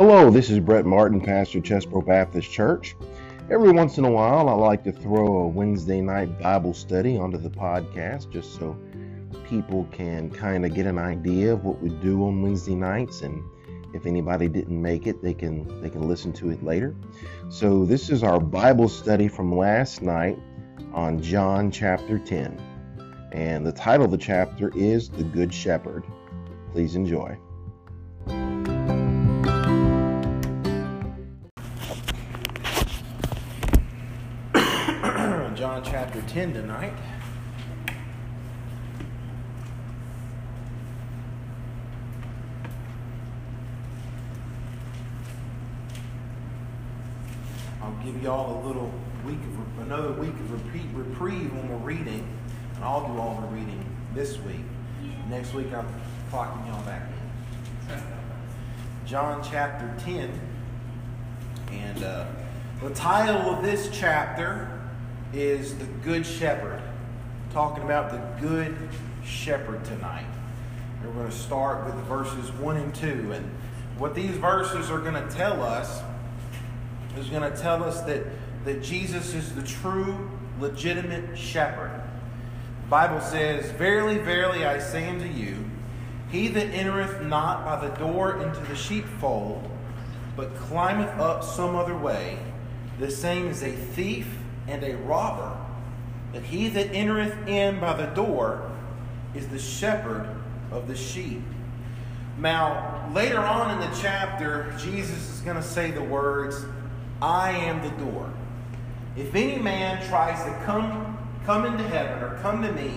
Hello, this is Brett Martin, pastor of Chesbro Baptist Church. Every once in a while, I like to throw a Wednesday night Bible study onto the podcast just so people can kind of get an idea of what we do on Wednesday nights, and if anybody didn't make it, they can listen to it later. So this is our Bible study from last night on John chapter 10, and the title of the chapter is The Good Shepherd. Please enjoy. John chapter 10 tonight. I'll give y'all a little week of reprieve when we're reading, and I'll do all the reading this week. Next week I'm clocking y'all back in. John chapter 10, and the title of this chapter is The Good Shepherd. Talking about the Good Shepherd tonight. We're going to start with verses 1 and 2. And what these verses are going to tell us is going to tell us that Jesus is the true, legitimate shepherd. The Bible says, "Verily, verily, I say unto you, he that entereth not by the door into the sheepfold, but climbeth up some other way, the same is a thief and a robber. But he that entereth in by the door is the shepherd of the sheep." Now, later on in the chapter, Jesus is going to say the words, "I am the door. If any man tries to come into heaven or come to me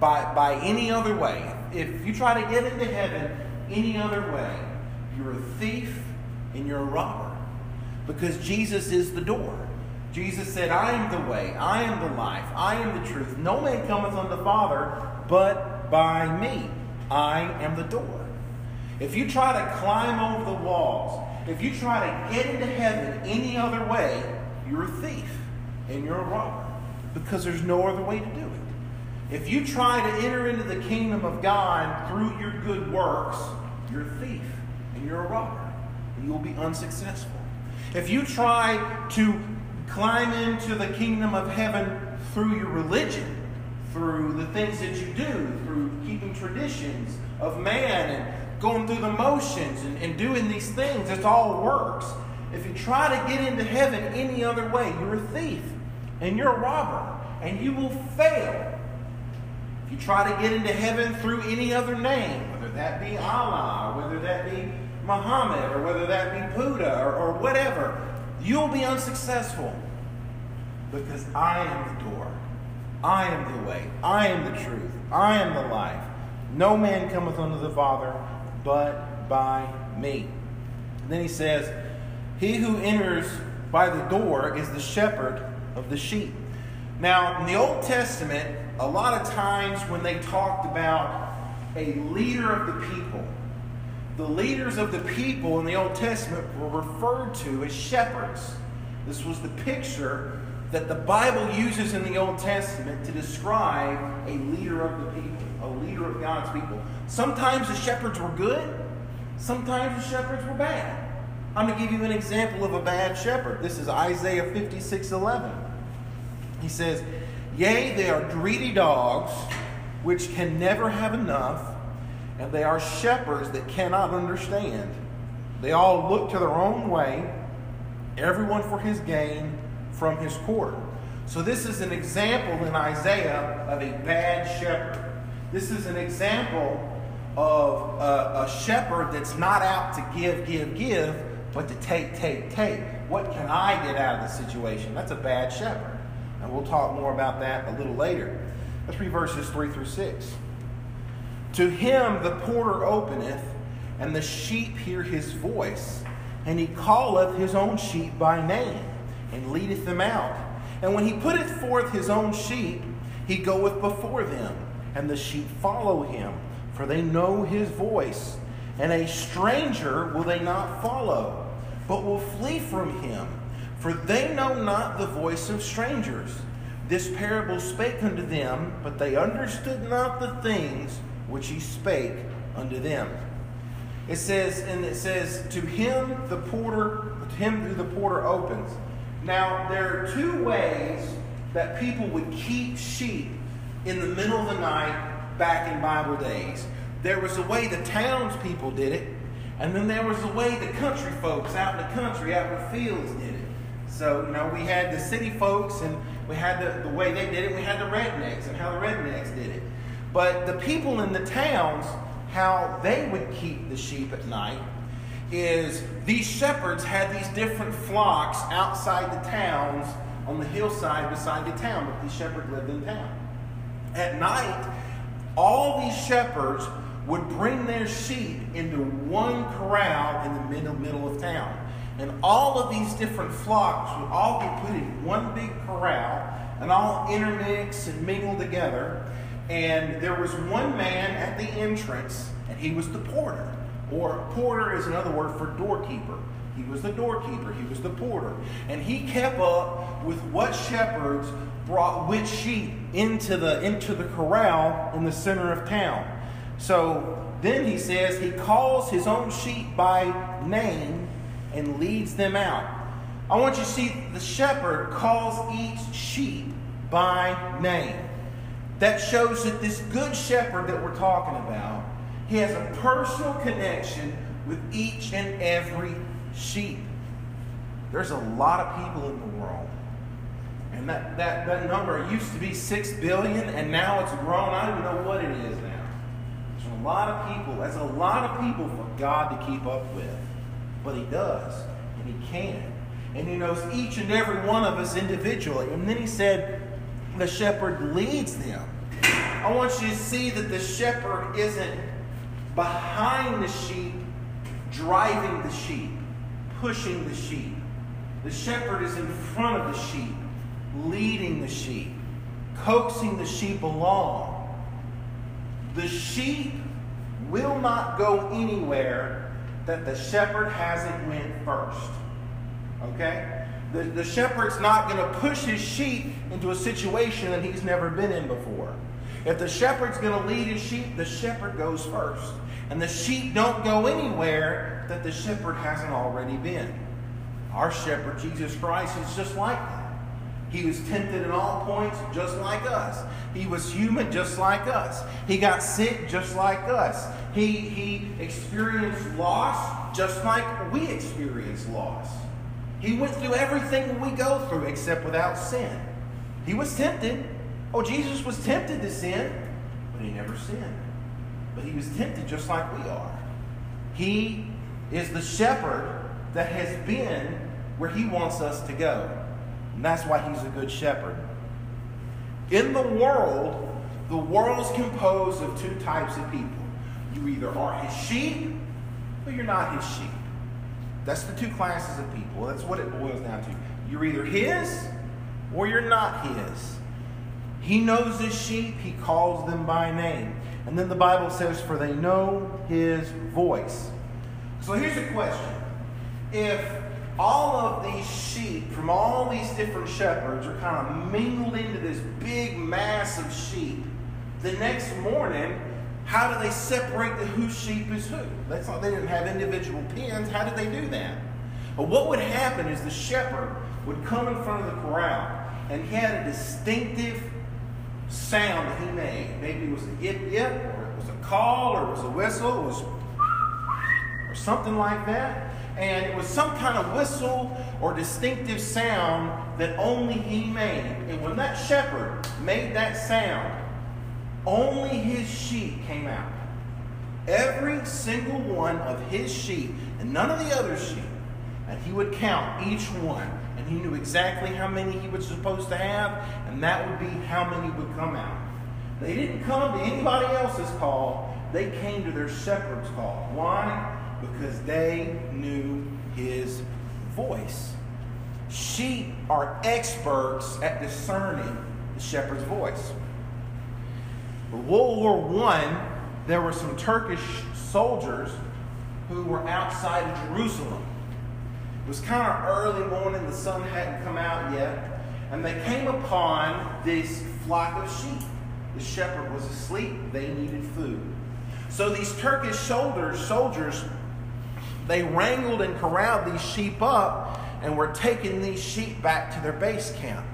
by any other way," if you try to get into heaven any other way, you're a thief and you're a robber, because Jesus is the door. Jesus said, "I am the way, I am the life, I am the truth. No man cometh unto the Father but by me. I am the door." If you try to climb over the walls, if you try to get into heaven any other way, you're a thief and you're a robber, because there's no other way to do it. If you try to enter into the kingdom of God through your good works, you're a thief and you're a robber, and you'll be unsuccessful. If you try to climb into the kingdom of heaven through your religion, through the things that you do, through keeping traditions of man and going through the motions and doing these things, it's all works. If you try to get into heaven any other way, you're a thief and you're a robber, and you will fail. If you try to get into heaven through any other name, whether that be Allah, whether that be Muhammad, or whether that be Buddha, or whatever, you'll be unsuccessful, because I am the door. I am the way. I am the truth. I am the life. No man cometh unto the Father but by me. And then he says, "He who enters by the door is the shepherd of the sheep." Now, in the Old Testament, a lot of times when they talked about a leader of the people, the leaders of the people in the Old Testament were referred to as shepherds. This was the picture that the Bible uses in the Old Testament to describe a leader of the people, a leader of God's people. Sometimes the shepherds were good, sometimes the shepherds were bad. I'm going to give you an example of a bad shepherd. This is Isaiah 56:11. He says, "Yea, they are greedy dogs, which can never have enough, and they are shepherds that cannot understand. They all look to their own way, everyone for his gain from his quarter." So this is an example in Isaiah of a bad shepherd. This is an example of a shepherd that's not out to give, but to take. What can I get out of this situation? That's a bad shepherd. And we'll talk more about that a little later. Let's read verses 3 through 6. "To him the porter openeth, and the sheep hear his voice. And he calleth his own sheep by name, and leadeth them out. And when he putteth forth his own sheep, he goeth before them, and the sheep follow him, for they know his voice. And a stranger will they not follow, but will flee from him, for they know not the voice of strangers. This parable spake unto them, but they understood not the things which he spake unto them." It says, to him the porter opens. Now, there are two ways that people would keep sheep in the middle of the night back in Bible days. There was the way the townspeople did it, and then there was the way the country folks out in the country, out in the fields did it. So, we had the city folks, and we had the way they did it. We had the rednecks and how the rednecks did it. But the people in the towns, how they would keep the sheep at night, is these shepherds had these different flocks outside the towns on the hillside beside the town, but these shepherds lived in town. At night, all these shepherds would bring their sheep into one corral in the middle of town. And all of these different flocks would all be put in one big corral and all intermix and mingle together. And there was one man at the entrance, and he was the porter. Or porter is another word for doorkeeper. He was the doorkeeper. He was the porter. And he kept up with what shepherds brought which sheep into the corral in the center of town. So then he says he calls his own sheep by name and leads them out. I want you to see the shepherd calls each sheep by name. That shows that this good shepherd that we're talking about, he has a personal connection with each and every sheep. There's a lot of people in the world. And that number used to be 6 billion, and now it's grown. I don't even know what it is now. There's a lot of people. That's a lot of people for God to keep up with. But he does, and he can. And he knows each and every one of us individually. And then he said, the shepherd leads them. I want you to see that the shepherd isn't behind the sheep, driving the sheep, pushing the sheep. The shepherd is in front of the sheep, leading the sheep, coaxing the sheep along. The sheep will not go anywhere that the shepherd hasn't went first. Okay? The shepherd's not going to push his sheep into a situation that he's never been in before. If the shepherd's going to lead his sheep, the shepherd goes first. And the sheep don't go anywhere that the shepherd hasn't already been. Our shepherd, Jesus Christ, is just like that. He was tempted in all points just like us. He was human just like us. He got sick just like us. He experienced loss just like we experience loss. He went through everything we go through except without sin. He was tempted. Oh, Jesus was tempted to sin, but he never sinned. But he was tempted just like we are. He is the shepherd that has been where he wants us to go. And that's why he's a good shepherd. In the world's composed of two types of people. You either are his sheep or you're not his sheep. That's the two classes of people. That's what it boils down to. You're either his or you're not his. He knows his sheep. He calls them by name. And then the Bible says, for they know his voice. So here's a question. If all of these sheep from all these different shepherds are kind of mingled into this big mass of sheep, the next morning, how do they separate whose sheep is who? That's not, they didn't have individual pens. How did they do that? But what would happen is the shepherd would come in front of the corral, and he had a distinctive sound that he made. Maybe it was a yip-yip, or it was a call, or it was a whistle, it was or something like that. And it was some kind of whistle or distinctive sound that only he made. And when that shepherd made that sound, only his sheep came out. Every single one of his sheep, and none of the other sheep. And he would count each one. And he knew exactly how many he was supposed to have, and that would be how many would come out. They didn't come to anybody else's call. They came to their shepherd's call. Why? Because they knew his voice. Sheep are experts at discerning the shepherd's voice. In World War I, there were some Turkish soldiers who were outside of Jerusalem. It was kind of early morning, the sun hadn't come out yet, and they came upon this flock of sheep. The shepherd was asleep, they needed food. So these Turkish soldiers, they wrangled and corralled these sheep up and were taking these sheep back to their base camp.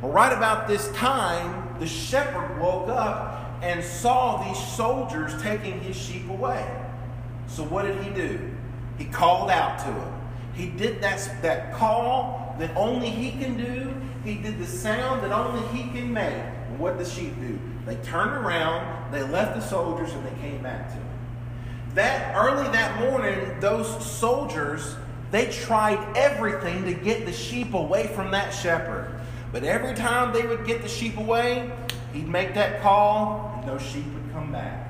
Well, right about this time, the shepherd woke up and saw these soldiers taking his sheep away. So what did he do? He called out to them. He did that call that only he can do. He did the sound that only he can make. And what did the sheep do? They turned around, they left the soldiers, and they came back to him. Early that morning, those soldiers, they tried everything to get the sheep away from that shepherd. But every time they would get the sheep away, he'd make that call, and those sheep would come back.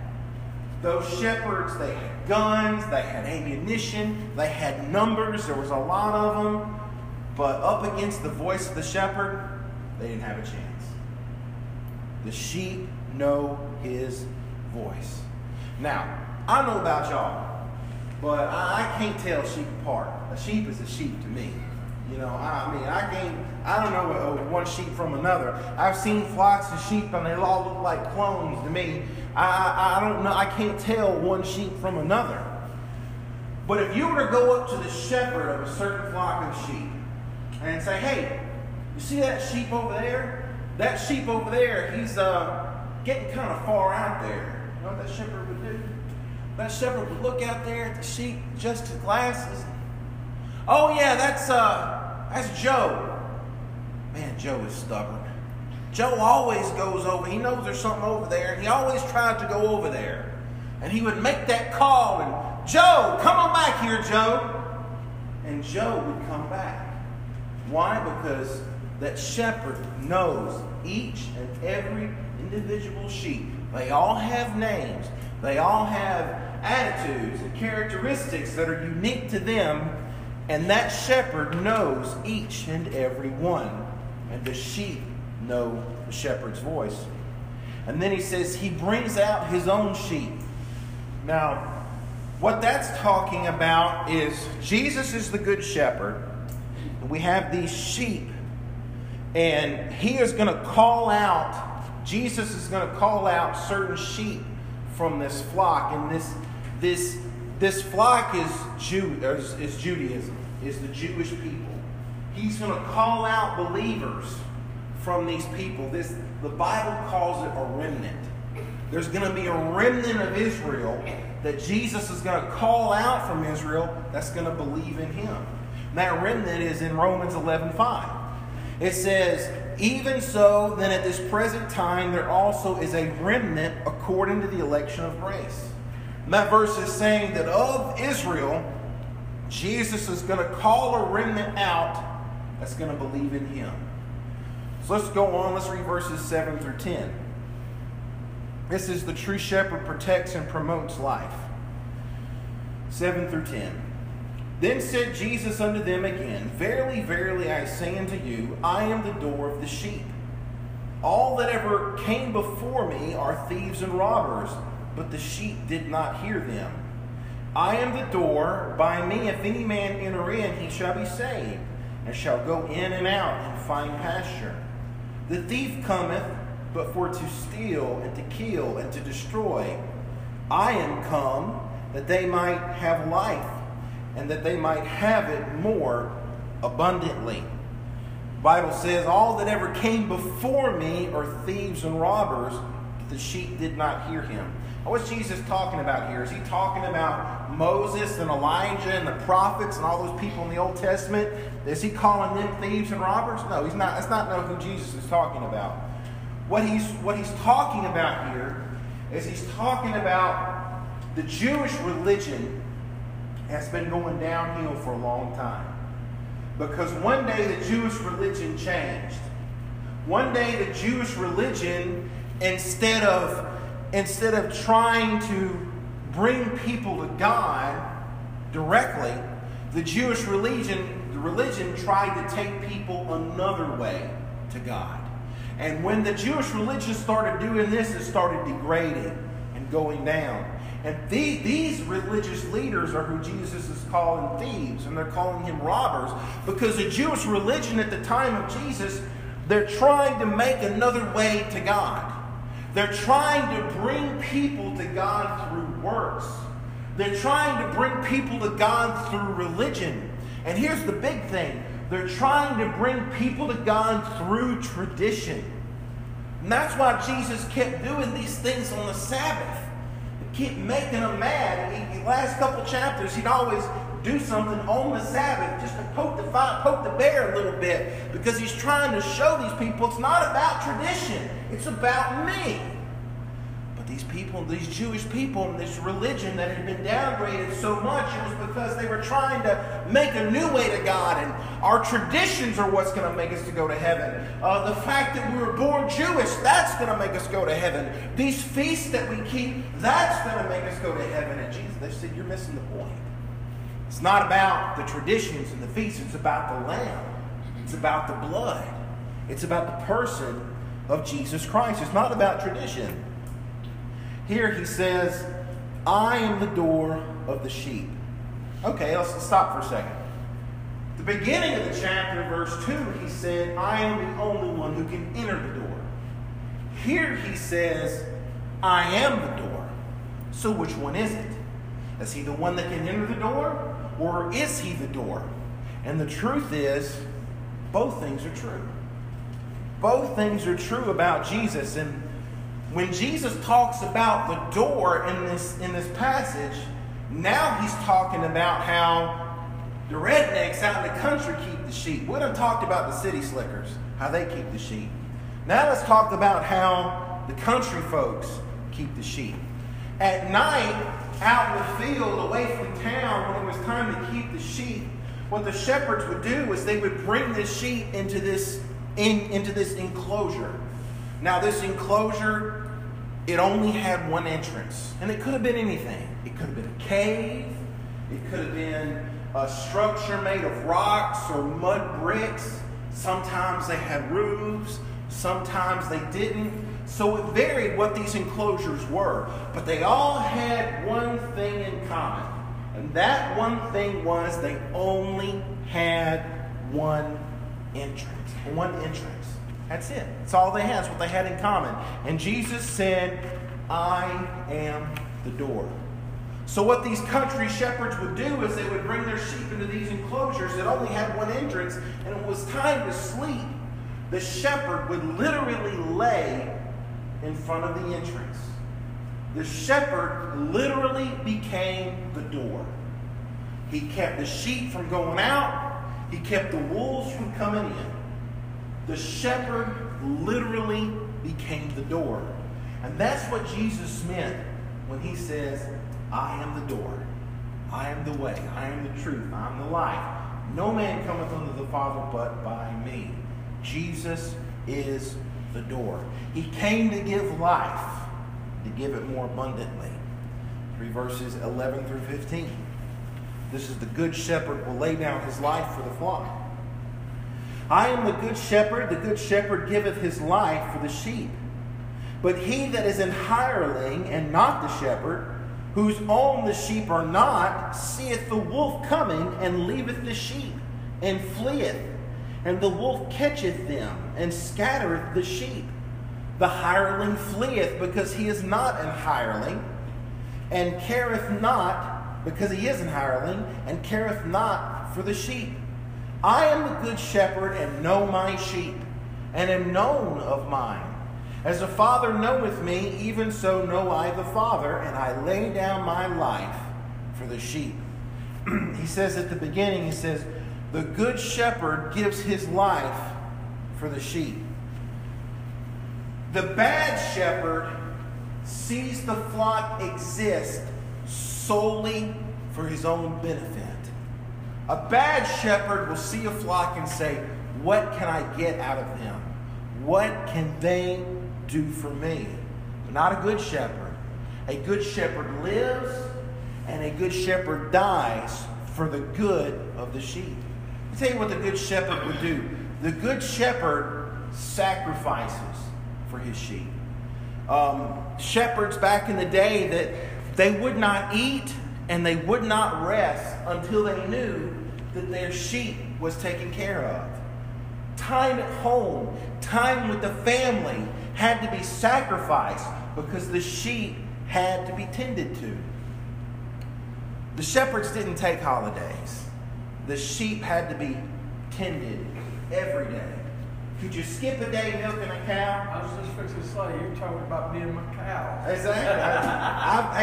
Those shepherds, they had guns, they had ammunition, they had numbers, there was a lot of them. But up against the voice of the shepherd, they didn't have a chance. The sheep know his voice. Now, I don't know about y'all, but I can't tell sheep apart. A sheep is a sheep to me. You know, I don't know one sheep from another. I've seen flocks of sheep and they all look like clones to me. I don't know, I can't tell one sheep from another. But if you were to go up to the shepherd of a certain flock of sheep and say, hey, you see that sheep over there? That sheep over there, he's getting kind of far out there. You know what that shepherd would do? That shepherd would look out there at the sheep, just his glasses. Oh yeah, that's Joe. Man, Joe is stubborn. Joe always goes over. He knows there's something over there, and he always tried to go over there. And he would make that call, and Joe, come on back here, Joe. And Joe would come back. Why? Because that shepherd knows each and every individual sheep. They all have names. They all have attitudes and characteristics that are unique to them, and that shepherd knows each and every one. And the sheep know the shepherd's voice. And then he says he brings out his own sheep. Now, what that's talking about is Jesus is the good shepherd. We have these sheep, and he is going to call out, Jesus is going to call out certain sheep from this flock, and this flock is Judaism, is the Jewish people. He's going to call out believers from these people. The Bible calls it a remnant. There's going to be a remnant of Israel that Jesus is going to call out from Israel that's going to believe in him. And that remnant is in Romans 11:5. It says, even so, then at this present time, there also is a remnant according to the election of grace. And that verse is saying that of Israel, Jesus is going to call a remnant out that's going to believe in him. So let's go on. Let's read verses 7 through 10. This is the true shepherd protects and promotes life. 7 through 10. Then said Jesus unto them again, verily, verily, I say unto you, I am the door of the sheep. All that ever came before me are thieves and robbers, but the sheep did not hear them. I am the door. By me, if any man enter in, he shall be saved, and shall go in and out and find pasture. The thief cometh, but for to steal, and to kill, and to destroy. I am come, that they might have life, and that they might have it more abundantly. The Bible says, all that ever came before me are thieves and robbers, but the sheep did not hear him. Now, what's Jesus talking about here? Is he talking about Moses and Elijah and the prophets and all those people in the Old Testament? Is he calling them thieves and robbers? No, he's not. That's not who Jesus is talking about. What he's talking about here is he's talking about the Jewish religion has been going downhill for a long time. Because one day the Jewish religion changed. One day the Jewish religion, instead of trying to bring people to God directly, the Jewish religion tried to take people another way to God. And when the Jewish religion started doing this, it started degrading and going down. And these religious leaders are who Jesus is calling thieves, and they're calling him robbers, because the Jewish religion at the time of Jesus, they're trying to make another way to God. They're trying to bring people to God through works. They're trying to bring people to God through religion. And here's the big thing. They're trying to bring people to God through tradition. And that's why Jesus kept doing these things on the Sabbath. It kept making them mad. And the last couple chapters, he'd always do something on the Sabbath just to poke the bear a little bit, because he's trying to show these people it's not about tradition, it's about me. But these people, these Jewish people, and this religion that had been downgraded so much, it was because they were trying to make a new way to God, and our traditions are what's going to make us to go to heaven. The fact that we were born Jewish, that's going to make us go to heaven. These feasts that we keep, that's going to make us go to heaven. And Jesus, they said, you're missing the point. It's not about the traditions and the feasts. It's about the Lamb. It's about the blood. It's about the person of Jesus Christ. It's not about tradition. Here he says, I am the door of the sheep. Okay, let's stop for a second. At the beginning of the chapter, verse 2, he said, I am the only one who can enter the door. Here he says, I am the door. So which one is it? Is he the one that can enter the door? Or is he the door? And the truth is, both things are true. Both things are true about Jesus. And when Jesus talks about the door in this passage, now he's talking about how the rednecks out in the country keep the sheep. We done talked about the city slickers, how they keep the sheep. Now let's talk about how the country folks keep the sheep. At night, out in the field, away from town, when it was time to keep the sheep, what the shepherds would do is they would bring this sheep into this enclosure. Now this enclosure, it only had one entrance. And it could have been anything. It could have been a cave. It could have been a structure made of rocks or mud bricks. Sometimes they had roofs. Sometimes they didn't. So it varied what these enclosures were. But they all had one thing in common. And that one thing was they only had one entrance. One entrance. That's it. That's all they had. That's what they had in common. And Jesus said, I am the door. So what these country shepherds would do is they would bring their sheep into these enclosures that only had one entrance. And when it was time to sleep, the shepherd would literally lay in front of the entrance. The shepherd literally became the door. He kept the sheep from going out. He kept the wolves from coming in. The shepherd literally became the door. And that's what Jesus meant when he says, I am the door. I am the way. I am the truth. I am the life. No man cometh unto the Father but by me. Jesus is the door. He came to give life, to give it more abundantly. 3 verses 11 through 15. This is the good shepherd will lay down his life for the flock. I am the good shepherd. The good shepherd giveth his life for the sheep. But he that is an hireling and not the shepherd, whose own the sheep are not, seeth the wolf coming and leaveth the sheep and fleeth. And the wolf catcheth them, and scattereth the sheep. The hireling fleeth, because he is not an hireling, and careth not, because he is an hireling, and careth not for the sheep. I am the good shepherd, and know my sheep, and am known of mine. As the Father knoweth me, even so know I the Father, and I lay down my life for the sheep. He says at the beginning, he says, the good shepherd gives his life for the sheep. The bad shepherd sees the flock exist solely for his own benefit. A bad shepherd will see a flock and say, what can I get out of them? What can they do for me? But not a good shepherd. A good shepherd lives and a good shepherd dies for the good of the sheep. I'll tell you what the good shepherd would do. The good shepherd sacrifices for his sheep. Shepherds back in the day, that they would not eat and they would not rest until they knew that their sheep was taken care of. Time at home, time with the family, had to be sacrificed because the sheep had to be tended to. The shepherds didn't take holidays. The sheep had to be tended every day. Could you skip a day milking a cow? I was just fixing to say, you're talking about me and my cow. Exactly.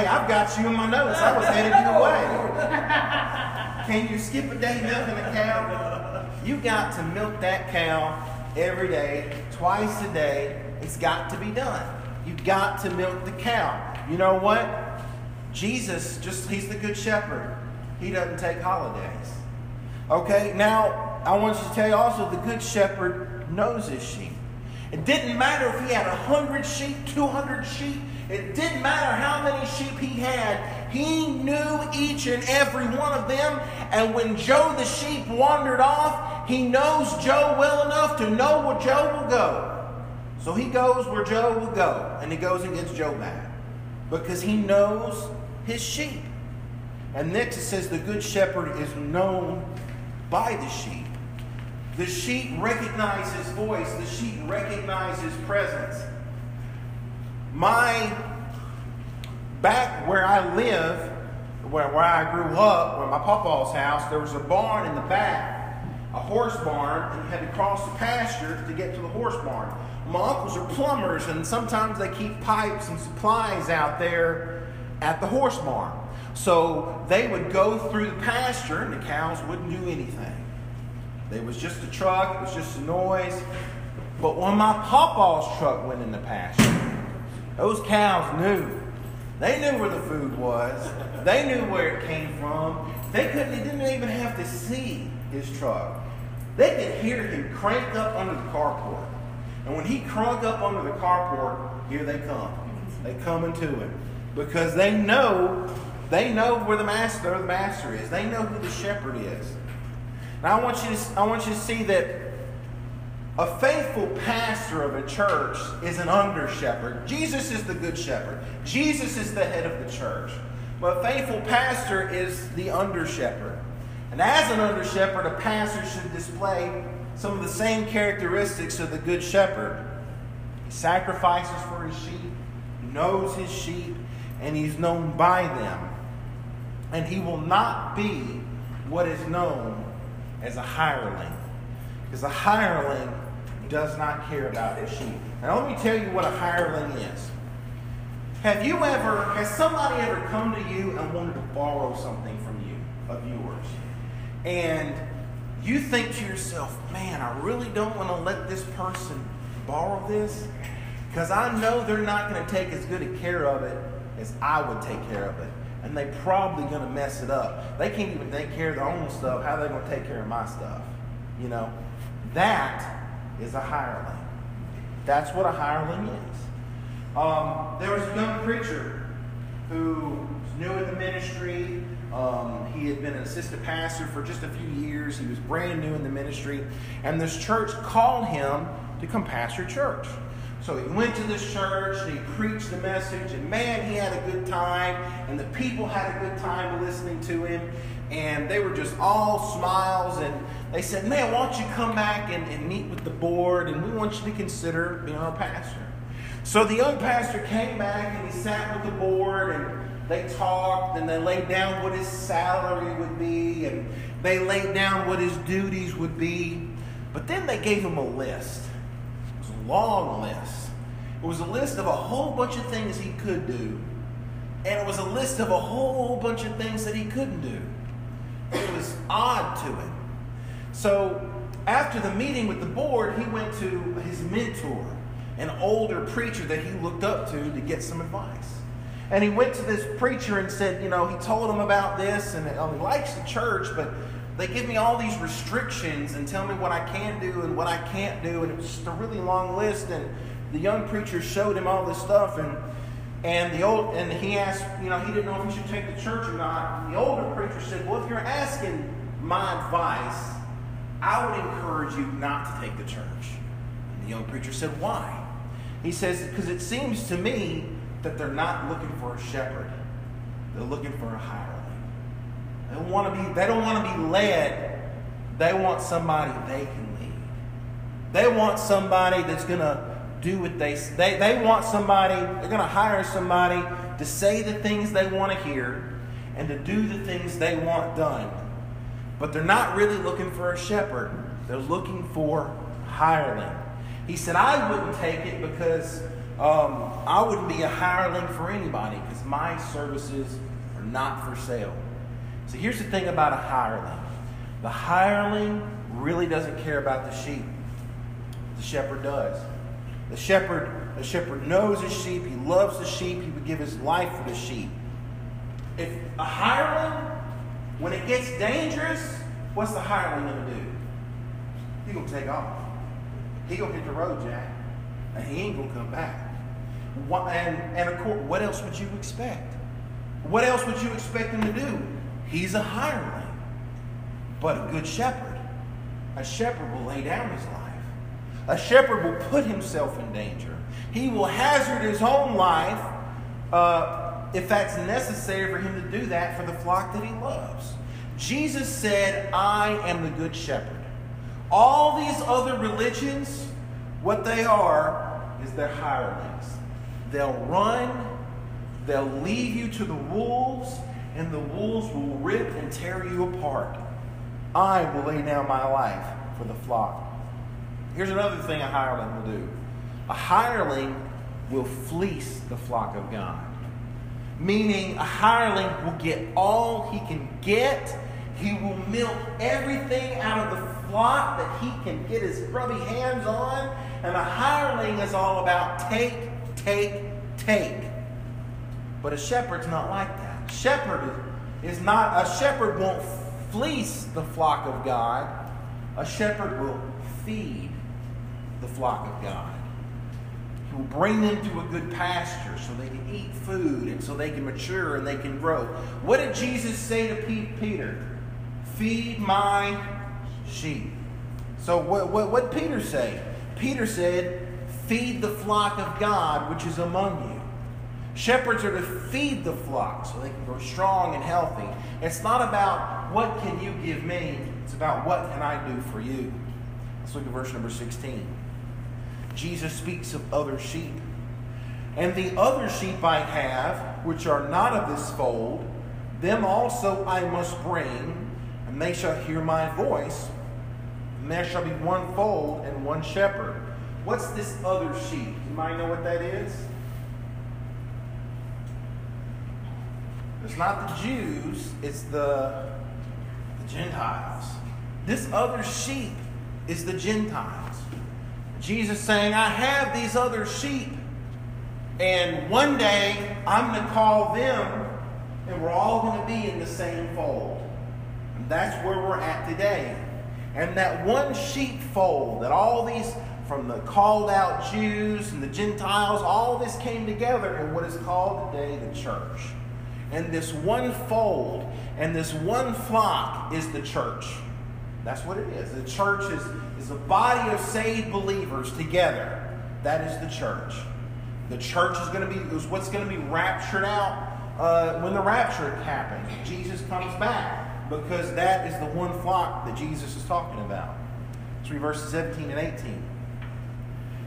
I've got you in my notes. I was headed your way. Can you skip a day milking a cow? You got to milk that cow every day, twice a day. It's got to be done. You've got to milk the cow. You know what? Jesus, he's the good shepherd. He doesn't take holidays. Okay, now I want you to tell you also the good shepherd knows his sheep. It didn't matter if he had 100 sheep, 200 sheep. It didn't matter how many sheep he had. He knew each and every one of them. And when Joe the sheep wandered off, he knows Joe well enough to know where Joe will go. So he goes where Joe will go. And he goes and gets Joe back. Because he knows his sheep. And next it says the good shepherd is known by the sheep. The sheep recognize his voice. The sheep recognize his presence. Back where I live, where I grew up, where my papa's house, there was a barn in the back, a horse barn, and you had to cross the pasture to get to the horse barn. My uncles are plumbers, and sometimes they keep pipes and supplies out there at the horse barn. So they would go through the pasture, and the cows wouldn't do anything. It was just a truck. It was just a noise. But when my papa's truck went in the pasture, those cows knew. They knew where the food was. They knew where it came from. They didn't even have to see his truck. They could hear him crank up under the carport. And when he cranked up under the carport, here they come. They come into it. Because they know where the master is. They know who the shepherd is. Now I want you to see that a faithful pastor of a church is an under-shepherd. Jesus is the good shepherd. Jesus is the head of the church. But a faithful pastor is the under-shepherd. And as an under-shepherd, a pastor should display some of the same characteristics of the good shepherd. He sacrifices for his sheep, knows his sheep, and he's known by them. And he will not be what is known as a hireling. Because a hireling does not care about his sheep. Now let me tell you what a hireling is. Has somebody ever come to you and wanted to borrow something from you, of yours? And you think to yourself, man, I really don't want to let this person borrow this. Because I know they're not going to take as good a care of it as I would take care of it. And they're probably going to mess it up. They can't even take care of their own stuff. How are they going to take care of my stuff? You know, that is a hireling. That's what a hireling is. There was a young preacher who was new in the ministry. He had been an assistant pastor for just a few years. He was brand new in the ministry. And this church called him to come pastor church. So he went to this church, and he preached the message, and man, he had a good time, and the people had a good time listening to him, and they were just all smiles, and they said, man, why don't you come back and meet with the board, and we want you to consider being our pastor. So the young pastor came back, and he sat with the board, and they talked, and they laid down what his salary would be, and they laid down what his duties would be, but then they gave him a list. Long list. It was a list of a whole bunch of things he could do, and it was a list of a whole bunch of things that he couldn't do. It was odd to him. So after the meeting with the board, he went to his mentor, an older preacher that he looked up to get some advice. And he went to this preacher and said, you know, he told him about this, and he likes the church, but they give me all these restrictions and tell me what I can do and what I can't do. And it was just a really long list. And the young preacher showed him all this stuff. And he asked, you know, he didn't know if he should take the church or not. And the older preacher said, well, if you're asking my advice, I would encourage you not to take the church. And the young preacher said, why? He says, because it seems to me that they're not looking for a shepherd. They're looking for a hireling. They don't want to be led. They want somebody they can lead. They want somebody that's going to do what they want somebody, they're going to hire somebody to say the things they want to hear and to do the things they want done. But they're not really looking for a shepherd. They're looking for a hireling. He said, I wouldn't take it because I wouldn't be a hireling for anybody because my services are not for sale. So here's the thing about a hireling. The hireling really doesn't care about the sheep. The shepherd does. The shepherd knows his sheep. He loves the sheep. He would give his life for the sheep. If a hireling, when it gets dangerous, what's the hireling going to do? He's going to take off. He's going to hit the road, Jack. And he ain't going to come back. And of course, what else would you expect? What else would you expect him to do? He's a hireling. But a good shepherd. A shepherd will lay down his life. A shepherd will put himself in danger. He will hazard his own life if that's necessary for him to do that for the flock that he loves. Jesus said, I am the good shepherd. All these other religions, what they are is they're hirelings. They'll run, they'll leave you to the wolves, and the wolves will rip and tear you apart. I will lay down my life for the flock. Here's another thing a hireling will do. A hireling will fleece the flock of God. Meaning a hireling will get all he can get. He will milk everything out of the flock that he can get his grubby hands on. And a hireling is all about take, take, take. But a shepherd's not like that. A shepherd won't fleece the flock of God. A shepherd will feed the flock of God. He will bring them to a good pasture so they can eat food and so they can mature and they can grow. What did Jesus say to Peter? Feed my sheep. So what did Peter say? Peter said, feed the flock of God which is among you. Shepherds are to feed the flock so they can grow strong and healthy. It's not about what can you give me. It's about what can I do for you. Let's look at verse number 16. Jesus speaks of other sheep. And the other sheep I have, which are not of this fold, them also I must bring, and they shall hear my voice. And there shall be one fold and one shepherd. What's this other sheep? You might know what that is? It's not the Jews, it's the Gentiles. This other sheep is the Gentiles. Jesus saying, I have these other sheep, and one day I'm going to call them, and we're all going to be in the same fold. And that's where we're at today. And that one sheepfold, that all these, from the called out Jews and the Gentiles, all this came together in what is called today the church. And this one fold and this one flock is the church. That's what it is. The church is a body of saved believers together. That is the church. The church is what's going to be raptured out when the rapture happens. Jesus comes back because that is the one flock that Jesus is talking about. Let's read verses 17 and 18.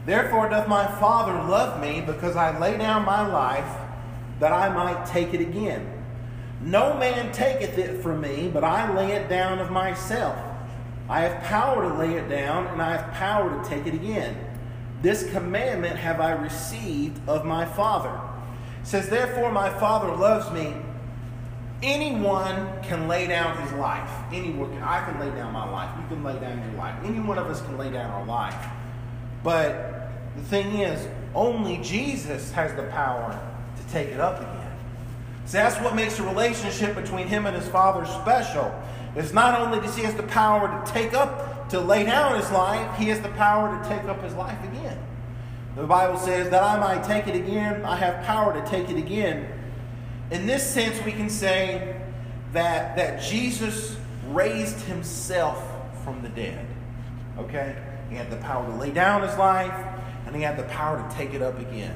Therefore doth my Father love me because I lay down my life that I might take it again. No man taketh it from me, but I lay it down of myself. I have power to lay it down, and I have power to take it again. This commandment have I received of my Father. It says, therefore my Father loves me. Anyone can lay down his life. I can lay down my life. You can lay down your life. Any one of us can lay down our life. But the thing is, only Jesus has the power to take it up again. So that's what makes the relationship between him and his Father special. It's not only does he has the power to lay down his life, he has the power to take up his life again. The Bible says that I might take it again, I have power to take it again. In this sense, we can say that Jesus raised himself from the dead. Okay? He had the power to lay down his life, and he had the power to take it up again.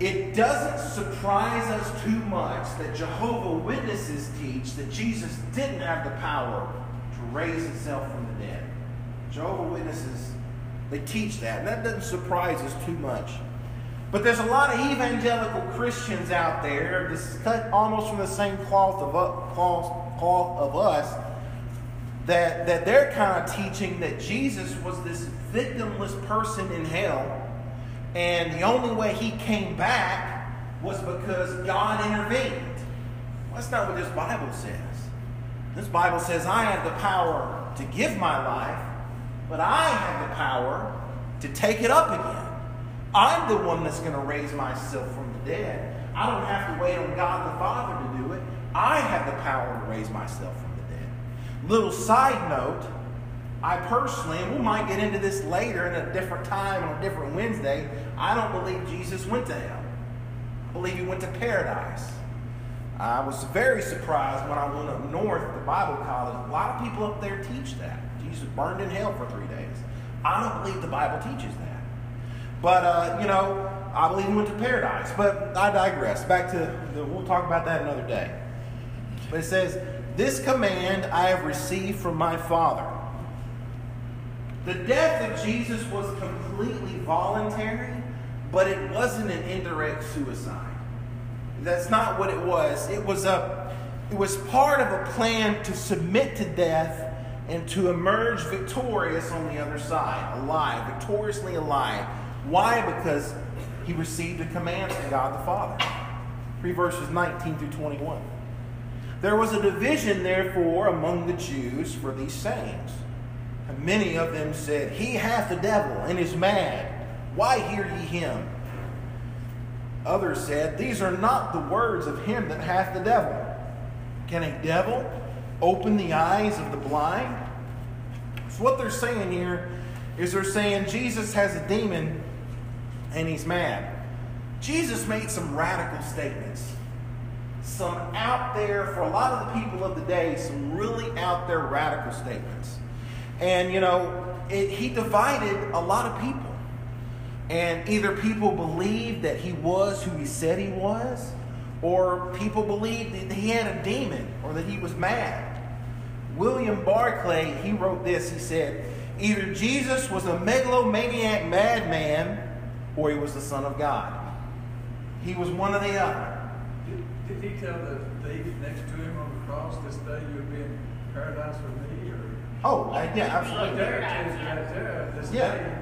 It doesn't surprise us too much that Jehovah's Witnesses teach that Jesus didn't have the power to raise himself from the dead. Jehovah's Witnesses They teach that, and that doesn't surprise us too much. But there's a lot of evangelical Christians out there that's cut almost from the same cloth of us, that they're kind of teaching that Jesus was this victimless person in hell, and the only way he came back was because God intervened. Well, that's not what this Bible says. This Bible says, I have the power to give my life, but I have the power to take it up again. I'm the one that's going to raise myself from the dead. I don't have to wait on God the Father to do it. I have the power to raise myself from the dead. Little side note, I personally, and we might get into this later in a different time on a different Wednesday, I don't believe Jesus went to hell. I believe he went to paradise. I was very surprised when I went up north to Bible college. A lot of people up there teach that. Jesus burned in hell for 3 days. I don't believe the Bible teaches that. But, I believe he went to paradise. But I digress. We'll talk about that another day. But it says, this command I have received from my Father. The death of Jesus was completely voluntary, but it wasn't an indirect suicide. That's not what it was. It was part of a plan to submit to death and to emerge victorious on the other side, alive, victoriously alive. Why? Because he received a command from God the Father. 3 verses 19 through 21. There was a division, therefore, among the Jews for these sayings. And many of them said, He hath the devil and is mad. Why hear ye him? Others said, These are not the words of him that hath the devil. Can a devil open the eyes of the blind? So what they're saying here is they're saying Jesus has a demon and he's mad. Jesus made some radical statements. Some out there, for a lot of the people of the day, some really out there radical statements. And, he divided a lot of people. And either people believed that he was who he said he was, or people believed that he had a demon or that he was mad. William Barclay, he wrote this. He said, either Jesus was a megalomaniac madman or he was the Son of God. He was one or the other. Did he tell the thief next to him on the cross, this day you would be in paradise with me? Or? Oh, yeah, absolutely. There, this day.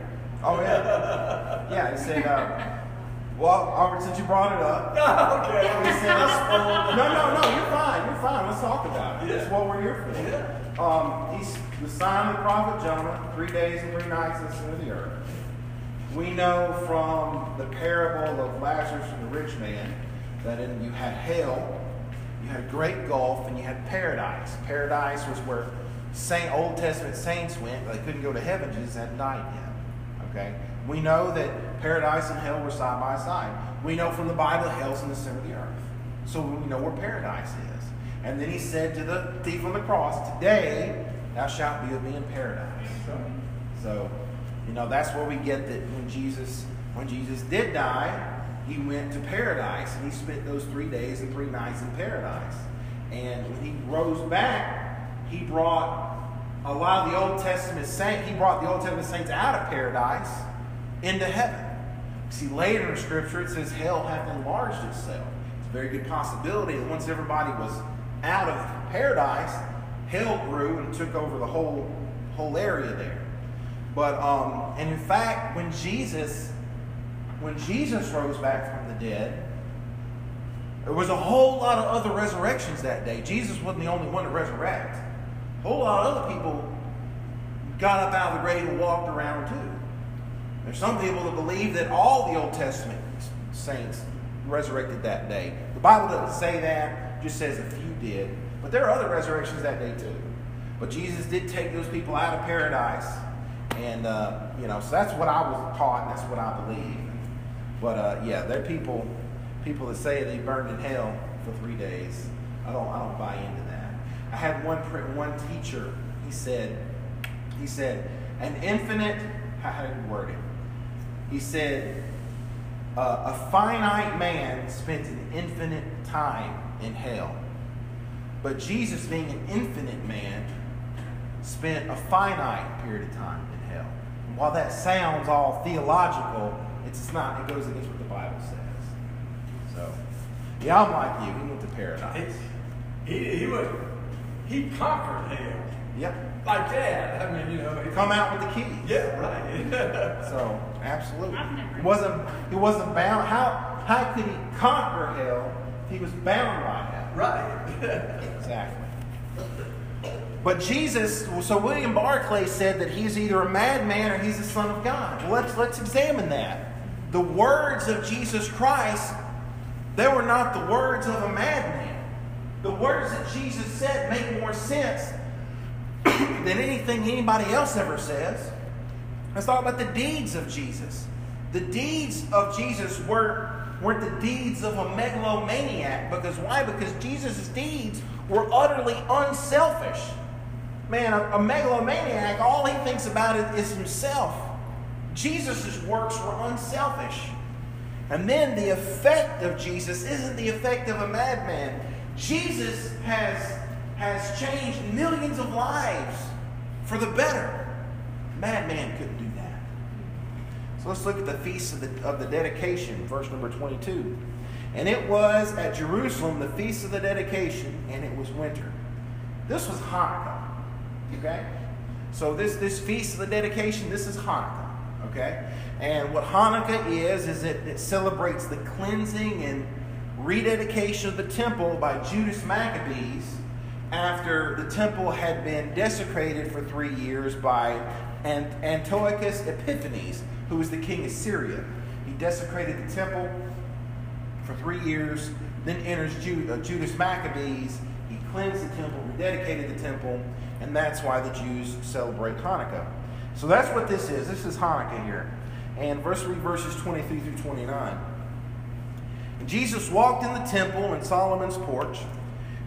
Oh, yeah. Yeah, he said, well, Albert, since you brought it up. Okay. He said, no, you're fine. Let's talk about it. Yeah. That's what we're here for. Yeah. He signed the prophet Jonah, 3 days and 3 nights in the center of the earth. We know from the parable of Lazarus and the rich man that you had hell, you had a great gulf, and you had paradise. Paradise was where Old Testament saints went, but they couldn't go to heaven. Jesus hadn't died yet. Okay? We know that paradise and hell were side by side. We know from the Bible hell's in the center of the earth. So we know where paradise is. And then he said to the thief on the cross, Today thou shalt be with me in paradise. So that's where we get that when Jesus did die, he went to paradise and he spent those 3 days and 3 nights in paradise. And when he rose back, he brought a lot of the Old Testament saints, out of paradise into heaven. See, later in the scripture, it says hell hath enlarged itself. It's a very good possibility that once everybody was out of paradise, hell grew and took over the whole area there. But, and in fact, when Jesus rose back from the dead, there was a whole lot of other resurrections that day. Jesus wasn't the only one to resurrect. A whole lot of other people got up out of the grave and walked around too. There's some people that believe that all the Old Testament saints resurrected that day. The Bible doesn't say that, it just says a few did. But there are other resurrections that day too. But Jesus did take those people out of paradise. And, so that's what I was taught and that's what I believe. But, there are people that say they burned in hell for 3 days. I don't buy into that. I had one teacher, he said, an infinite, how did he word it? He said, a finite man spent an infinite time in hell. But Jesus, being an infinite man, spent a finite period of time in hell. while that sounds all theological, it's not. It goes against what the Bible says. So, yeah, I'm like you. He went to paradise. He conquered hell. Yep. Like that. I mean, you know. Come out with the keys. Yeah, right. So, absolutely. He wasn't bound. How could he conquer hell if he was bound by hell? Right. Exactly. But Jesus, so William Barclay said that he's either a madman or he's the Son of God. Well, let's examine that. The words of Jesus Christ, they were not the words of a madman. The words that Jesus said make more sense than anything anybody else ever says. Let's talk about the deeds of Jesus. The deeds of Jesus weren't the deeds of a megalomaniac. Because why? Because Jesus' deeds were utterly unselfish. Man, a megalomaniac, all he thinks about is himself. Jesus' works were unselfish. And then the effect of Jesus isn't the effect of a madman. Jesus has changed millions of lives for the better. Madman couldn't do that. So let's look at the Feast of the Dedication, verse number 22. And it was at Jerusalem, the Feast of the Dedication, and it was winter. This was Hanukkah, okay? So this Feast of the Dedication, this is Hanukkah, okay? And what Hanukkah is it celebrates the cleansing and rededication of the temple by Judas Maccabees after the temple had been desecrated for 3 years by Antiochus Epiphanes, who was the king of Syria. He desecrated the temple for 3 years, then enters Judas Maccabees. He cleansed the temple, rededicated the temple, and that's why the Jews celebrate Hanukkah. So that's what this is. This is Hanukkah here. And verses 23 through 29. Jesus walked in the temple in Solomon's porch.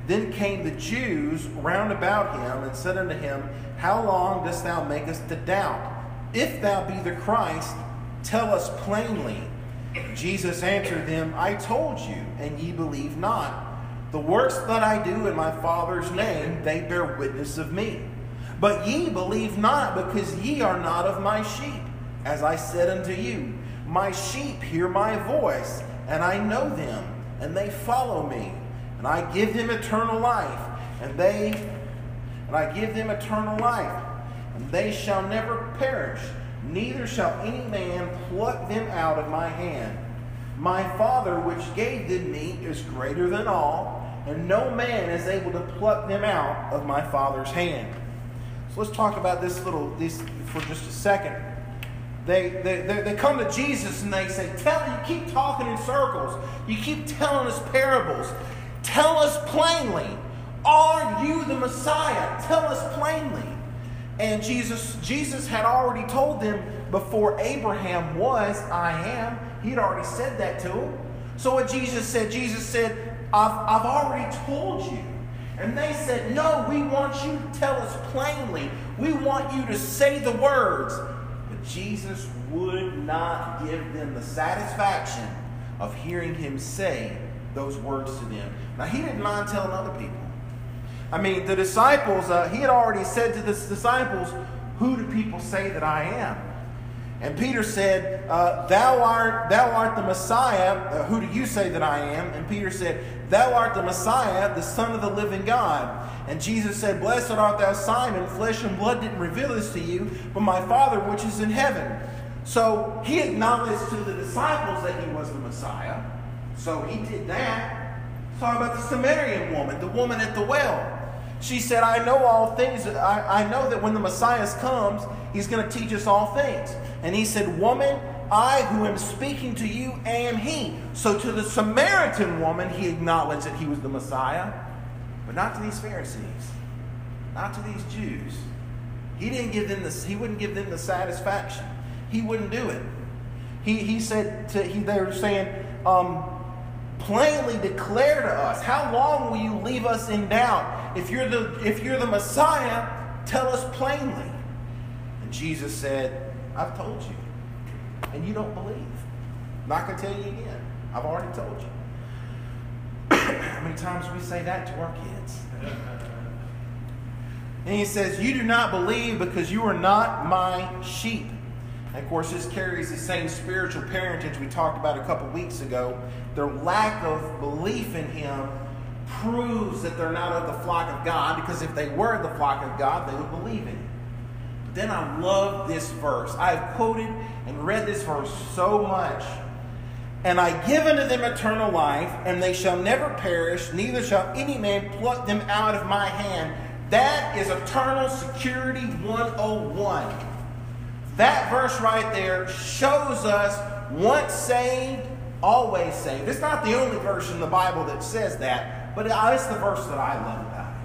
Then came the Jews round about him and said unto him, How long dost thou make us to doubt? If thou be the Christ, tell us plainly. Jesus answered them, I told you, and ye believe not. The works that I do in my Father's name, they bear witness of me. But ye believe not, because ye are not of my sheep. As I said unto you, my sheep hear my voice, and I know them, and they follow me, and I give them eternal life, and they shall never perish, neither shall any man pluck them out of my hand. My Father which gave them me is greater than all, and no man is able to pluck them out of my Father's hand. So let's talk about this for just a second. They come to Jesus and they say, you keep talking in circles. You keep telling us parables. Tell us plainly. Are you the Messiah? Tell us plainly. And Jesus had already told them before Abraham was, I am. He'd already said that to them. So what Jesus said, I've already told you. And they said, no, we want you to tell us plainly. We want you to say the words. Jesus would not give them the satisfaction of hearing him say those words to them. Now, he didn't mind telling other people. I mean, the disciples, he had already said to the disciples, who do people say that I am? And Peter said, thou art the Messiah. Who do you say that I am? And Peter said, thou art the Messiah, the Son of the living God. And Jesus said, Blessed art thou, Simon. Flesh and blood didn't reveal this to you, but my Father which is in heaven. So he acknowledged to the disciples that he was the Messiah. So he did that. Talk about the Samaritan woman, the woman at the well. She said, I know all things. I know that when the Messiah comes, he's going to teach us all things. And he said, Woman, I who am speaking to you am he. So to the Samaritan woman, he acknowledged that he was the Messiah. But not to these Pharisees. Not to these Jews. He wouldn't give them the satisfaction. He wouldn't do it. They were saying, plainly declare to us, how long will you leave us in doubt? If you're the Messiah, tell us plainly. And Jesus said, I've told you. And you don't believe. I'm not going to tell you again. I've already told you. How many times we say that to our kids? And he says, you do not believe because you are not my sheep. And of course, this carries the same spiritual parentage we talked about a couple weeks ago. Their lack of belief in him proves that they're not of the flock of God, because if they were the flock of God, they would believe in him. But then I love this verse. I have quoted and read this verse so much. And I give unto them eternal life, and they shall never perish, neither shall any man pluck them out of my hand. That is eternal security 101. That verse right there shows us once saved, always saved. It's not the only verse in the Bible that says that, but it's the verse that I love about it.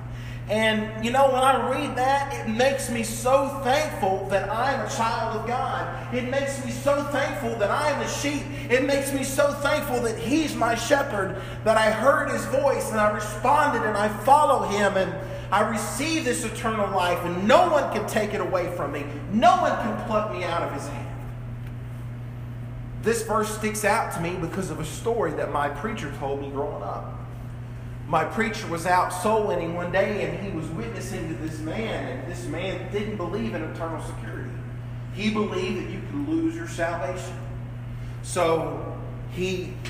And, you know, when I read that, it makes me so thankful that I'm a child of God. It makes me so thankful that I'm a sheep. It makes me so thankful that he's my shepherd, that I heard his voice and I responded and I follow him, and I receive this eternal life, and no one can take it away from me. No one can pluck me out of his hand. This verse sticks out to me because of a story that my preacher told me growing up. My preacher was out soul winning one day, and he was witnessing to this man, and this man didn't believe in eternal security. He believed that you could lose your salvation. So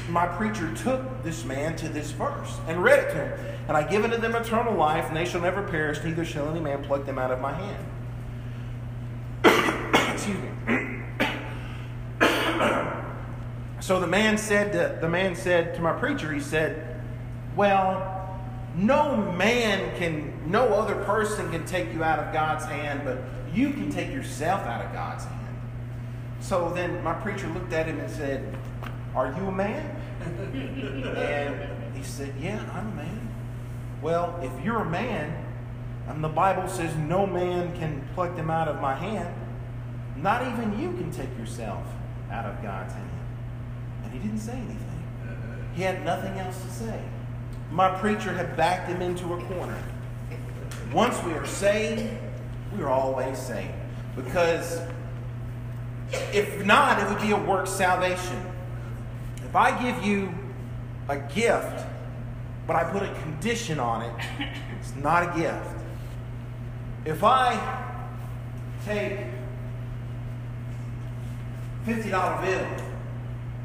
my preacher took this man to this verse and read it to him. And I give unto them eternal life, and they shall never perish, neither shall any man pluck them out of my hand. Excuse me. So the man said to my preacher, he said, "Well, no other person can take you out of God's hand, but you can take yourself out of God's hand." So then my preacher looked at him and said, "Are you a man?" And he said, "Yeah, I'm a man." "Well, if you're a man, and the Bible says no man can pluck them out of my hand, not even you can take yourself out of God's hand." And he didn't say anything. He had nothing else to say. My preacher had backed him into a corner. Once we are saved, we are always saved. Because if not, it would be a works salvation. If I give you a gift, but I put a condition on it, it's not a gift. If I take $50 bill,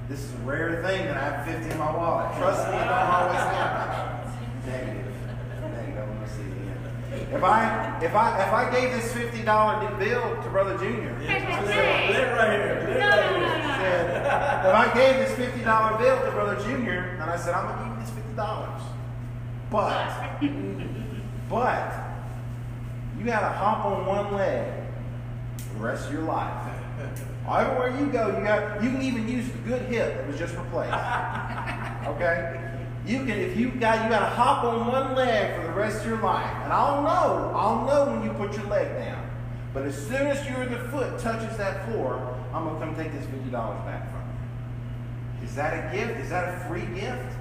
this is a rare thing that I have 50 in my wallet. Trust me, it don't always happen. Negative. I want to see the end. If I gave this $50 bill to Brother Junior, if I gave this $50 bill to Brother Junior, and I said, "I'm going to give you this $50. But you got to hop on one leg the rest of your life. Everywhere you go, you can even use the good hip that was just replaced. Okay? You got to hop on one leg for the rest of your life. And I'll know when you put your leg down. But as soon as your foot touches that floor, I'm going to come take this $50 back from you." Is that a gift? Is that a free gift?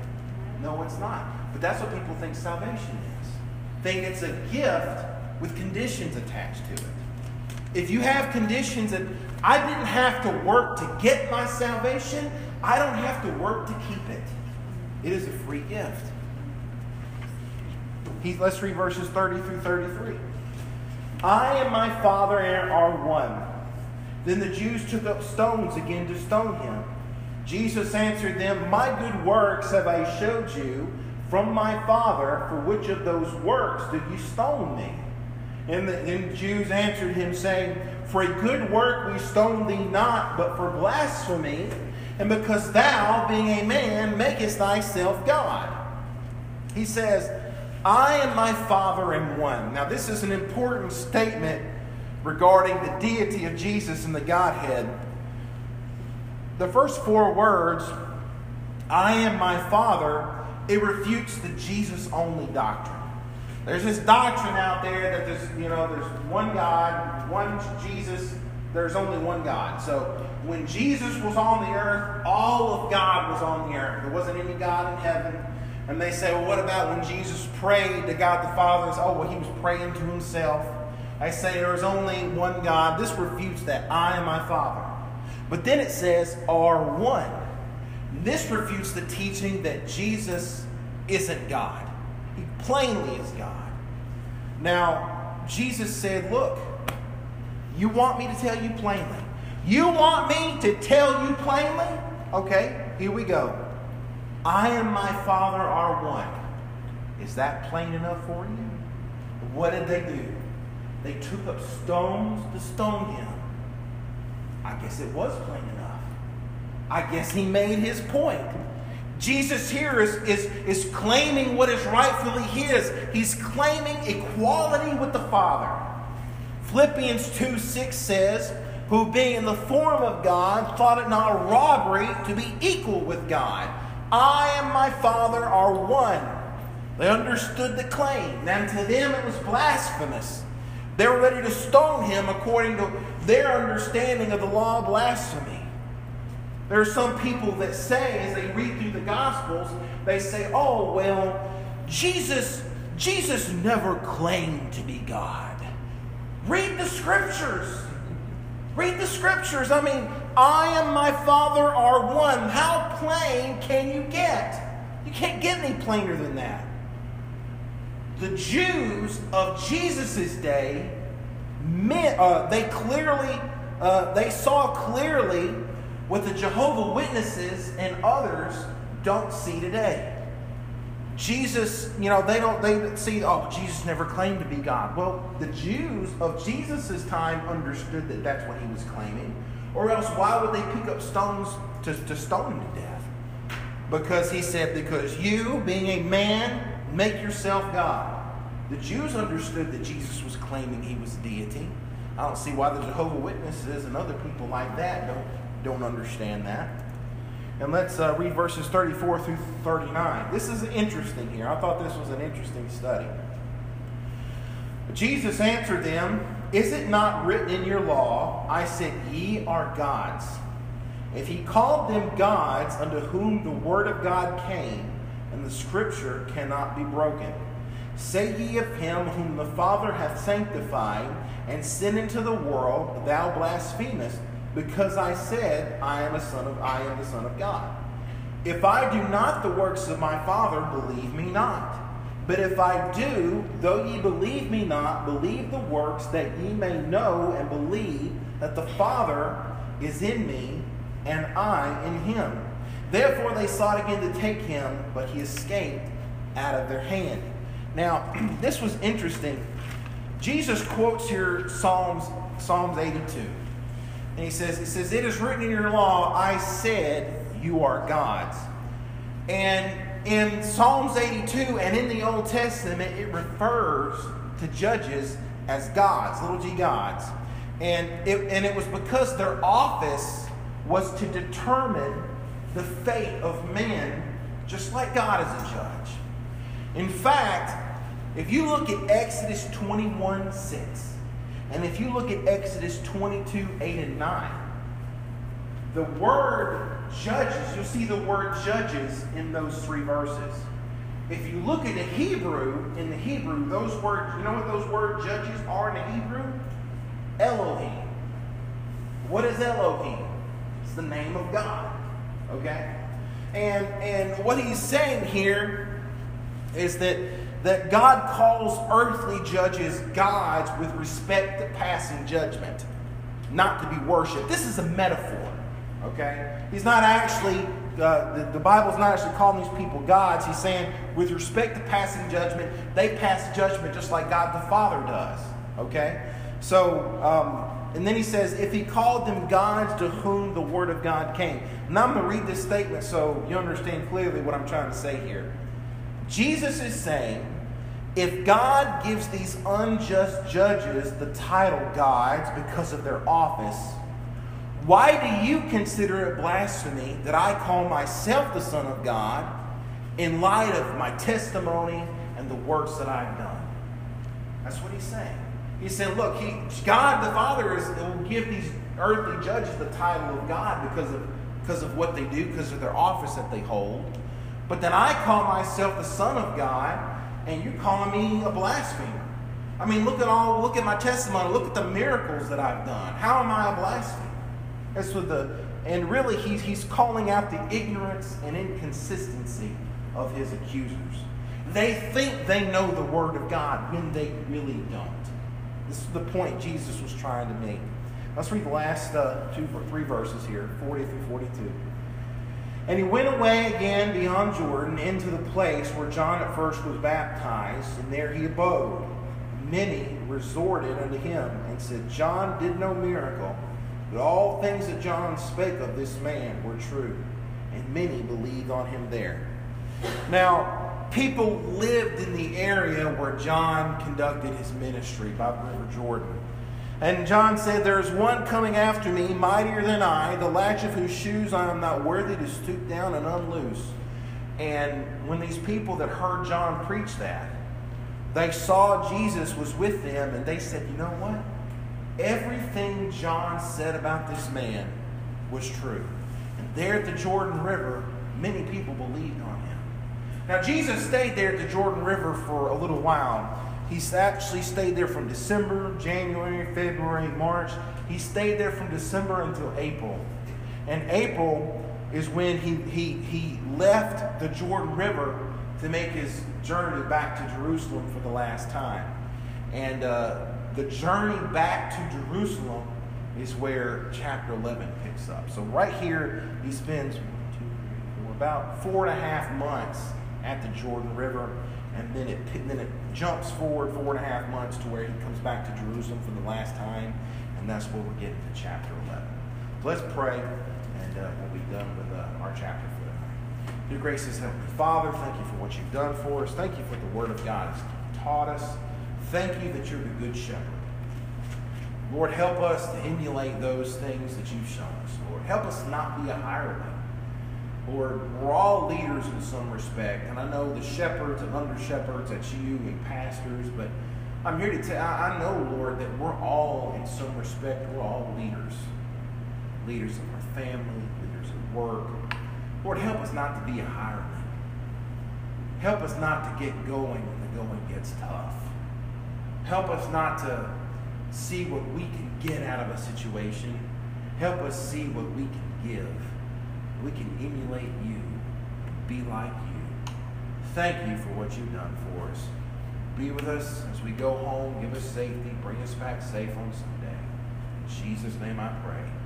No, it's not. But that's what people think salvation is. Think it's a gift with conditions attached to it. If you have conditions that I didn't have to work to get my salvation, I don't have to work to keep it. It is a free gift. Let's read verses 30 through 33. "I and my Father are one." Then the Jews took up stones again to stone him. Jesus answered them, "My good works have I showed you from my Father. For which of those works did you stone me?" And the Jews answered him, saying, "For a good work we stone thee not, but for blasphemy, and because thou, being a man, makest thyself God." He says, "I and my Father am one." Now this is an important statement regarding the deity of Jesus and the Godhead. The first four words, "I am my Father," it refutes the Jesus-only doctrine. There's this doctrine out there that there's one God, one Jesus, there's only one God. So when Jesus was on the earth, all of God was on the earth. There wasn't any God in heaven. And they say, "Well, what about when Jesus prayed to God the Father?" It's, "Oh, well, he was praying to himself." I say there is only one God. This refutes that "I and my Father." But then it says, "are one." This refutes the teaching that Jesus isn't God. He plainly is God. Now, Jesus said, "Look, you want me to tell you plainly. You want me to tell you plainly? Okay, here we go. I and my Father are one. Is that plain enough for you? What did they do? They took up stones to stone him. I guess it was plain enough. I guess he made his point. Jesus here is claiming what is rightfully his. He's claiming equality with the Father. Philippians 2:6 says, who being in the form of God, thought it not a robbery to be equal with God. I and my Father are one. They understood the claim. Now to them it was blasphemous. They were ready to stone him according to their understanding of the law of blasphemy. There are some people that say, as they read through the Gospels, they say, oh, well, Jesus never claimed to be God. Read the Scriptures. Read the Scriptures. I mean, I and my Father are one. How plain can you get? You can't get any plainer than that. The Jews of Jesus' day, they saw clearly what the Jehovah's Witnesses and others don't see today. Jesus, they see, oh, Jesus never claimed to be God. Well, the Jews of Jesus' time understood that that's what he was claiming. Or else why would they pick up stones to stone him to death? Because he said, because you, being a man, make yourself God. The Jews understood that Jesus was claiming he was deity. I don't see why the Jehovah's Witnesses and other people like that don't understand that. And let's read verses 34 through 39. This is interesting here. I thought this was an interesting study. But Jesus answered them, is it not written in your law, I said, ye are gods? If he called them gods unto whom the word of God came, and the scripture cannot be broken. Say ye of him whom the Father hath sanctified, and sent into the world, thou blasphemest, because I said, I am the Son of God. If I do not the works of my Father, believe me not. But if I do, though ye believe me not, believe the works, that ye may know and believe that the Father is in me, and I in him. Therefore they sought again to take him, but he escaped out of their hand. Now, this was interesting. Jesus quotes here Psalms 82. And he says, it is written in your law, I said, you are gods. And in Psalms 82 and in the Old Testament, it refers to judges as gods, little g gods. And it was because their office was to determine the fate of men, just like God is a judge. In fact, if you look at Exodus 21:6, and if you look at Exodus 22:8-9, the word judges, you'll see the word judges in those three verses. If you look at the Hebrew, those words, you know what those word judges are in the Hebrew? Elohim. What is Elohim? It's the name of God. Okay? And what he's saying here is that God calls earthly judges gods with respect to passing judgment, not to be worshipped. This is a metaphor, okay? He's not actually, the Bible's not actually calling these people gods. He's saying with respect to passing judgment, they pass judgment just like God the Father does, okay? So, and then he says, if he called them gods to whom the word of God came. Now I'm going to read this statement so you understand clearly what I'm trying to say here. Jesus is saying, if God gives these unjust judges the title gods because of their office, why do you consider it blasphemy that I call myself the Son of God in light of my testimony and the works that I've done? That's what he's saying. He said, look, God the Father will give these earthly judges the title of God because of what they do, because of their office that they hold. But then I call myself the Son of God, and you're calling me a blasphemer. I mean, look at my testimony. Look at the miracles that I've done. How am I a blasphemer? And really, he's calling out the ignorance and inconsistency of his accusers. They think they know the Word of God when they really don't. This is the point Jesus was trying to make. Let's read the last two or three verses here, 40 through 42. And he went away again beyond Jordan into the place where John at first was baptized, and there he abode. Many resorted unto him and said, John did no miracle, but all things that John spake of this man were true. And many believed on him there. Now, people lived in the area where John conducted his ministry by the river Jordan. And John said, there is one coming after me, mightier than I, the latch of whose shoes I am not worthy to stoop down and unloose. And when these people that heard John preach that, they saw Jesus was with them, and they said, you know what? Everything John said about this man was true. And there at the Jordan River, many people believed on him. Now, Jesus stayed there at the Jordan River for a little while. He's actually stayed there from December, January, February, March. He stayed there from December until April. And April is when he left the Jordan River to make his journey back to Jerusalem for the last time. And the journey back to Jerusalem is where chapter 11 picks up. So right here, he spends about 4.5 months at the Jordan River. And then it jumps forward 4.5 months to where he comes back to Jerusalem for the last time. And that's where we're getting to chapter 11. So let's pray, and we'll be done with our chapter for tonight. Dear gracious Heavenly Father, thank you for what you've done for us. Thank you for the Word of God has taught us. Thank you that you're the Good Shepherd. Lord, help us to emulate those things that you've shown us, Lord. Help us not be a hireling. Lord, we're all leaders in some respect, and I know the shepherds and under-shepherds, that's you, and pastors, but I'm here to tell, I know, Lord, that we're all, in some respect, we're all leaders. Leaders of our family, leaders at work. Lord, help us not to be a hireling. Help us not to get going when the going gets tough. Help us not to see what we can get out of a situation. Help us see what we can give. We can emulate you, be like you. Thank you for what you've done for us. Be with us as we go home. Give us safety. Bring us back safe on Sunday. In Jesus' name I pray.